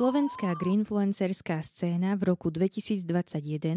Slovenská greenfluencerská scéna v roku 2021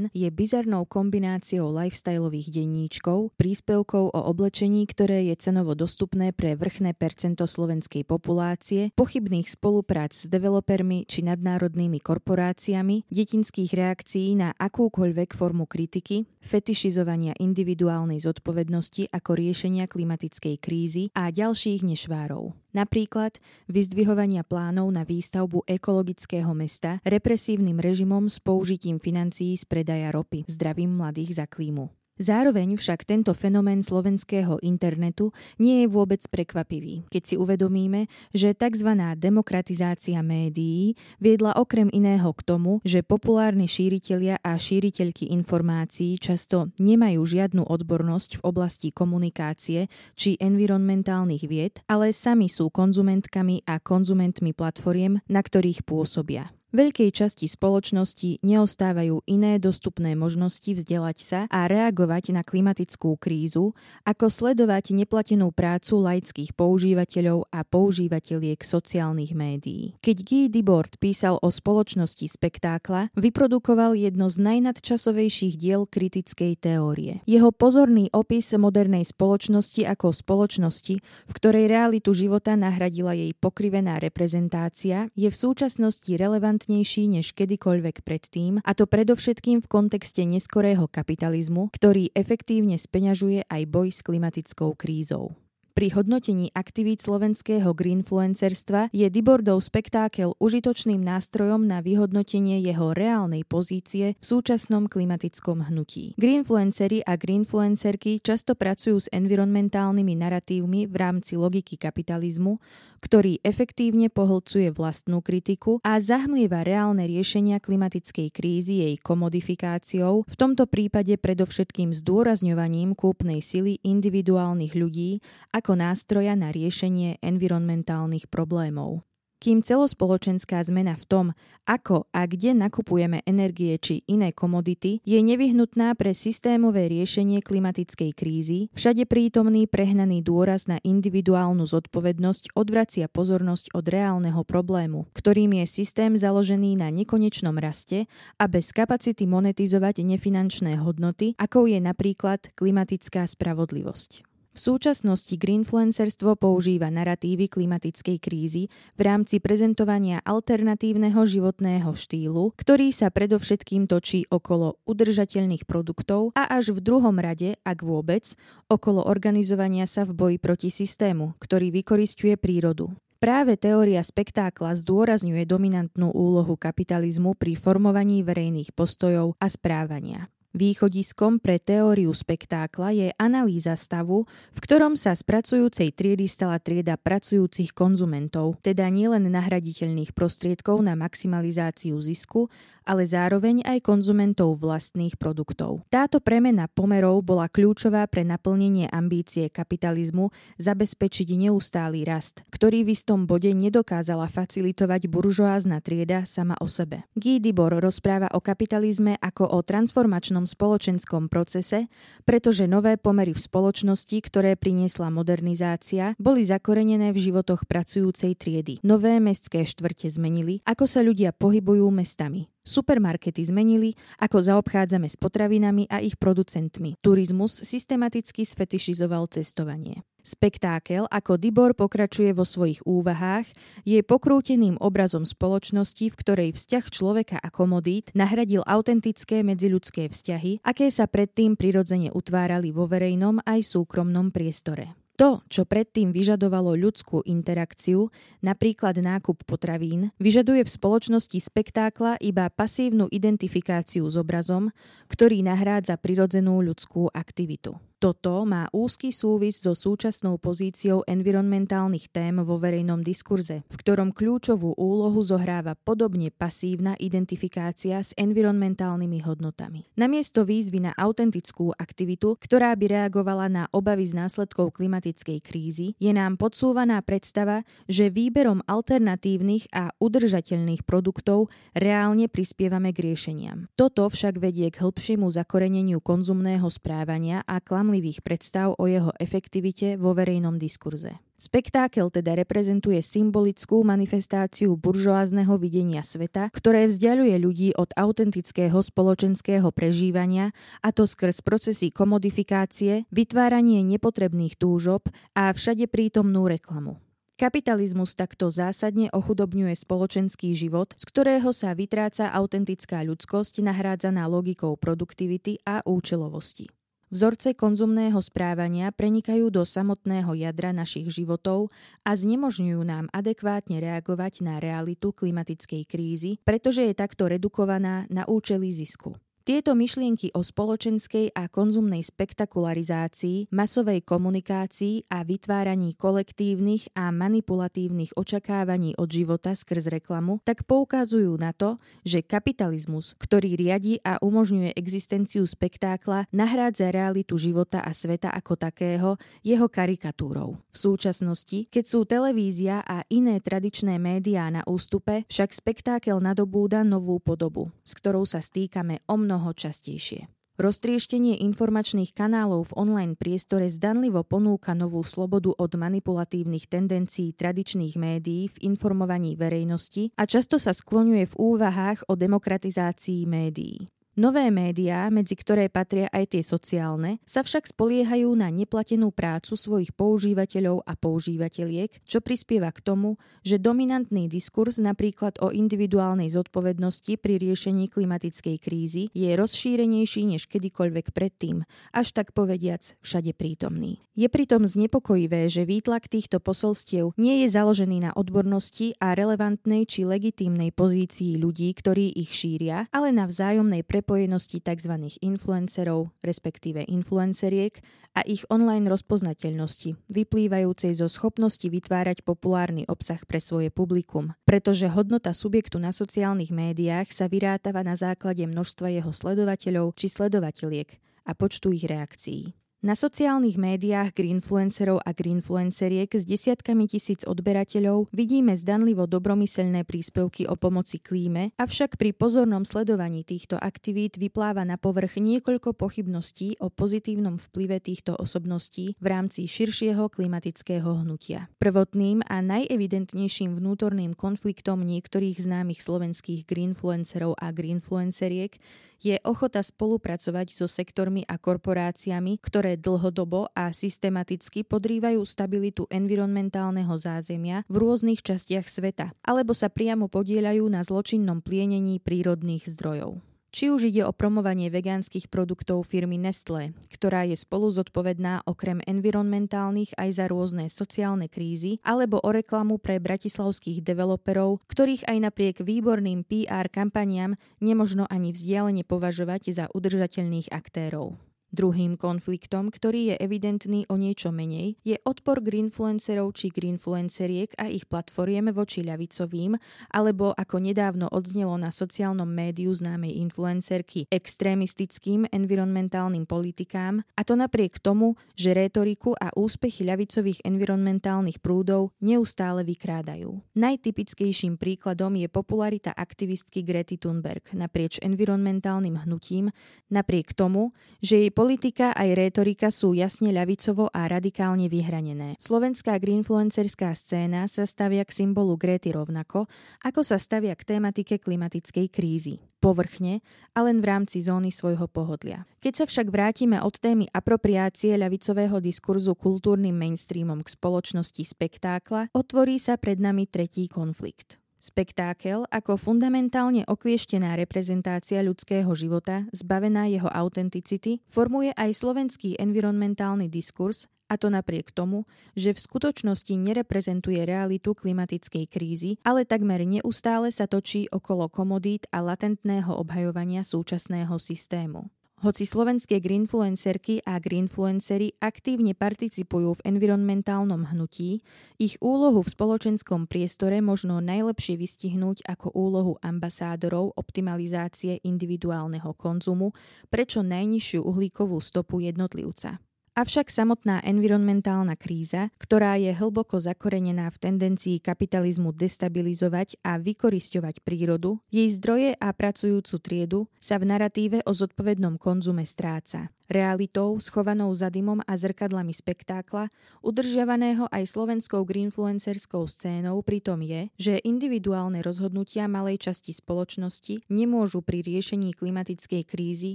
je bizarnou kombináciou lifestyleových denníčkov, príspevkov o oblečení, ktoré je cenovo dostupné pre vrchné percento slovenskej populácie, pochybných spoluprác s developermi či nadnárodnými korporáciami, detinských reakcií na akúkoľvek formu kritiky, fetišizovania individuálnej zodpovednosti ako riešenia klimatickej krízy a ďalších nešvárov. Napríklad vyzdvihovania plánov na výstavbu ekologického mesta represívnym režimom s použitím financií z predaja ropy, zdravím mladých za klímu. Zároveň však tento fenomén slovenského internetu nie je vôbec prekvapivý, keď si uvedomíme, že tzv. Demokratizácia médií viedla okrem iného k tomu, že populárni šíritelia a šíriteľky informácií často nemajú žiadnu odbornosť v oblasti komunikácie či environmentálnych vied, ale sami sú konzumentkami a konzumentmi platformiem, na ktorých pôsobia. Veľkej časti spoločnosti neostávajú iné dostupné možnosti vzdelať sa a reagovať na klimatickú krízu, ako sledovať neplatenú prácu laických používateľov a používateľiek sociálnych médií. Keď Guy Debord písal o spoločnosti spektákla, vyprodukoval jedno z najnadčasovejších diel kritickej teórie. Jeho pozorný opis modernej spoločnosti ako spoločnosti, v ktorej realitu života nahradila jej pokrivená reprezentácia, je v súčasnosti relevantná než kedykoľvek predtým, a to predovšetkým v kontexte neskorého kapitalizmu, ktorý efektívne speňažuje aj boj s klimatickou krízou. Pri hodnotení aktivít slovenského greenfluencerstva je Debordov spektákel užitočným nástrojom na vyhodnotenie jeho reálnej pozície v súčasnom klimatickom hnutí. Greenfluenceri a greenfluencerky často pracujú s environmentálnymi naratívmi v rámci logiky kapitalizmu, ktorý efektívne pohlcuje vlastnú kritiku a zahmlieva reálne riešenia klimatickej krízy jej komodifikáciou, v tomto prípade predovšetkým zdôrazňovaním kúpnej sily individuálnych ľudí ako nástroja na riešenie environmentálnych problémov. Kým celospoločenská zmena v tom, ako a kde nakupujeme energie či iné komodity, je nevyhnutná pre systémové riešenie klimatickej krízy, všade prítomný prehnaný dôraz na individuálnu zodpovednosť odvracia pozornosť od reálneho problému, ktorým je systém založený na nekonečnom raste a bez kapacity monetizovať nefinančné hodnoty, ako je napríklad klimatická spravodlivosť. V súčasnosti greenfluencerstvo používa naratívy klimatickej krízy v rámci prezentovania alternatívneho životného štýlu, ktorý sa predovšetkým točí okolo udržateľných produktov a až v druhom rade, ak vôbec, okolo organizovania sa v boji proti systému, ktorý vykorisťuje prírodu. Práve teória spektákla zdôrazňuje dominantnú úlohu kapitalizmu pri formovaní verejných postojov a správania. Východiskom pre teóriu spektákla je analýza stavu, v ktorom sa z pracujúcej triedy stala trieda pracujúcich konzumentov, teda nielen nahraditeľných prostriedkov na maximalizáciu zisku, ale zároveň aj konzumentov vlastných produktov. Táto premena pomerov bola kľúčová pre naplnenie ambície kapitalizmu zabezpečiť neustály rast, ktorý v istom bode nedokázala facilitovať buržoázna trieda sama o sebe. Guy Debord rozpráva o kapitalizme ako o transformačnom spoločenskom procese, pretože nové pomery v spoločnosti, ktoré priniesla modernizácia, boli zakorenené v životoch pracujúcej triedy. Nové mestské štvrte zmenili, ako sa ľudia pohybujú mestami. Supermarkety zmenili, ako zaobchádzame s potravinami a ich producentmi. Turizmus systematicky sfetišizoval cestovanie. Spektákel, ako Debord pokračuje vo svojich úvahách, je pokrúteným obrazom spoločnosti, v ktorej vzťah človeka a komodít nahradil autentické medziľudské vzťahy, aké sa predtým prirodzene utvárali vo verejnom aj súkromnom priestore. To, čo predtým vyžadovalo ľudskú interakciu, napríklad nákup potravín, vyžaduje v spoločnosti spektákla iba pasívnu identifikáciu s obrazom, ktorý nahrádza prirodzenú ľudskú aktivitu. Toto má úzky súvis so súčasnou pozíciou environmentálnych tém vo verejnom diskurze, v ktorom kľúčovú úlohu zohráva podobne pasívna identifikácia s environmentálnymi hodnotami. Namiesto výzvy na autentickú aktivitu, ktorá by reagovala na obavy z následkov klimatickej krízy, je nám podsúvaná predstava, že výberom alternatívnych a udržateľných produktov reálne prispievame k riešeniam. Toto však vedie k hĺbšiemu zakoreneniu konzumného správania a klamlivých predstav o jeho efektivite vo verejnom diskurze. Spektákel teda reprezentuje symbolickú manifestáciu buržoázneho videnia sveta, ktoré vzdialuje ľudí od autentického spoločenského prežívania, a to skrz procesy komodifikácie, vytváranie nepotrebných túžob a všade prítomnú reklamu. Kapitalizmus takto zásadne ochudobňuje spoločenský život, z ktorého sa vytráca autentická ľudskosť nahrádzaná logikou produktivity a účelovosti. Vzorce konzumného správania prenikajú do samotného jadra našich životov a znemožňujú nám adekvátne reagovať na realitu klimatickej krízy, pretože je takto redukovaná na účely zisku. Tieto myšlienky o spoločenskej a konzumnej spektakularizácii, masovej komunikácii a vytváraní kolektívnych a manipulatívnych očakávaní od života skrz reklamu tak poukazujú na to, že kapitalizmus, ktorý riadi a umožňuje existenciu spektákla, nahrádza realitu života a sveta ako takého jeho karikatúrou. V súčasnosti, keď sú televízia a iné tradičné médiá na ústupe, však spektákel nadobúda novú podobu, s ktorou sa stýkame omnoho častejšie. Roztrieštenie informačných kanálov v online priestore zdanlivo ponúka novú slobodu od manipulatívnych tendencií tradičných médií v informovaní verejnosti a často sa skloňuje v úvahách o demokratizácii médií. Nové médiá, medzi ktoré patria aj tie sociálne, sa však spoliehajú na neplatenú prácu svojich používateľov a používateľiek, čo prispieva k tomu, že dominantný diskurs napríklad o individuálnej zodpovednosti pri riešení klimatickej krízy je rozšírenejší než kedykoľvek predtým, až tak povediac všade prítomný. Je pritom znepokojivé, že výtlak týchto posolstiev nie je založený na odbornosti a relevantnej či legitímnej pozícii ľudí, ktorí ich šíria, ale na vzájomnej prepojenosti tzv. Influencerov, respektíve influenceriek a ich online rozpoznateľnosti, vyplývajúcej zo schopnosti vytvárať populárny obsah pre svoje publikum. Pretože hodnota subjektu na sociálnych médiách sa vyrátava na základe množstva jeho sledovateľov či sledovateľiek a počtu ich reakcií. Na sociálnych médiách greenfluencerov a greenfluenceriek s desiatkami tisíc odberateľov vidíme zdanlivo dobromyselné príspevky o pomoci klíme, avšak pri pozornom sledovaní týchto aktivít vypláva na povrch niekoľko pochybností o pozitívnom vplyve týchto osobností v rámci širšieho klimatického hnutia. Prvotným a najevidentnejším vnútorným konfliktom niektorých známych slovenských greenfluencerov a greenfluenceriek je ochota spolupracovať so sektormi a korporáciami, ktoré dlhodobo a systematicky podrývajú stabilitu environmentálneho zázemia v rôznych častiach sveta, alebo sa priamo podieľajú na zločinnom plienení prírodných zdrojov. Či už ide o promovanie vegánskych produktov firmy Nestlé, ktorá je spolu zodpovedná okrem environmentálnych aj za rôzne sociálne krízy, alebo o reklamu pre bratislavských developerov, ktorých aj napriek výborným PR kampaniám nemožno ani vzdialene považovať za udržateľných aktérov. Druhým konfliktom, ktorý je evidentný o niečo menej, je odpor greenfluencerov či greenfluenceriek a ich platformiem voči ľavicovým, alebo ako nedávno odznelo na sociálnom médiu známej influencerky, extrémistickým environmentálnym politikám, a to napriek tomu, že rétoriku a úspechy ľavicových environmentálnych prúdov neustále vykrádajú. Najtypickejším príkladom je popularita aktivistky Grety Thunberg naprieč environmentálnym hnutím, napriek tomu, že jej politika aj rétorika sú jasne ľavicovo a radikálne vyhranené. Slovenská greenfluencerská scéna sa stavia k symbolu Grety rovnako, ako sa stavia k tematike klimatickej krízy. Povrchne a len v rámci zóny svojho pohodlia. Keď sa však vrátime od témy apropriácie ľavicového diskurzu kultúrnym mainstreamom k spoločnosti spektákla, otvorí sa pred nami tretí konflikt. Spektákel ako fundamentálne oklieštená reprezentácia ľudského života, zbavená jeho autenticity, formuje aj slovenský environmentálny diskurs, a to napriek tomu, že v skutočnosti nereprezentuje realitu klimatickej krízy, ale takmer neustále sa točí okolo komodít a latentného obhajovania súčasného systému. Hoci slovenské greenfluencerky a greenfluencery aktívne participujú v environmentálnom hnutí, ich úlohu v spoločenskom priestore možno najlepšie vystihnúť ako úlohu ambasádorov optimalizácie individuálneho konzumu pre čo najnižšiu uhlíkovú stopu jednotlivca. Avšak samotná environmentálna kríza, ktorá je hlboko zakorenená v tendencii kapitalizmu destabilizovať a vykorisťovať prírodu, jej zdroje a pracujúcu triedu sa v naratíve o zodpovednom konzume stráca. Realitou, schovanou za dymom a zrkadlami spektákla, udržiavaného aj slovenskou greenfluencerskou scénou, pritom je, že individuálne rozhodnutia malej časti spoločnosti nemôžu pri riešení klimatickej krízy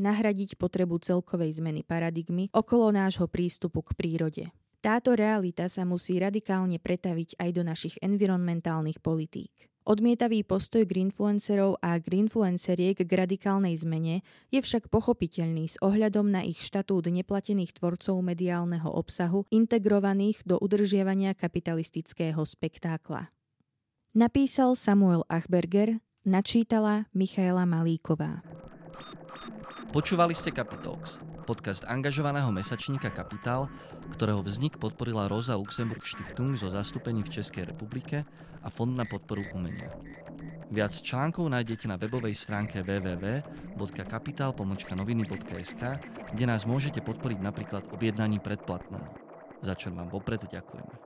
nahradiť potrebu celkovej zmeny paradigmy okolo náš prístupu k prírode. Táto realita sa musí radikálne pretaviť aj do našich environmentálnych politík. Odmietavý postoj greenfluencerov a greenfluenceriek k radikálnej zmene je však pochopiteľný s ohľadom na ich štatút neplatených tvorcov mediálneho obsahu integrovaných do udržiavania kapitalistického spektákla. Napísal Samuel Achberger, načítala Michaela Malíková. Počúvali ste Kapitalks, podcast angažovaného mesačníka Kapitál, ktorého vznik podporila Rosa Luxemburg-Stiftung zo zastúpení v Českej republike a Fond na podporu umenia. Viac článkov nájdete na webovej stránke www.kapital.noviny.sk, kde nás môžete podporiť napríklad objednaním predplatného, za čo vám vopred ďakujeme.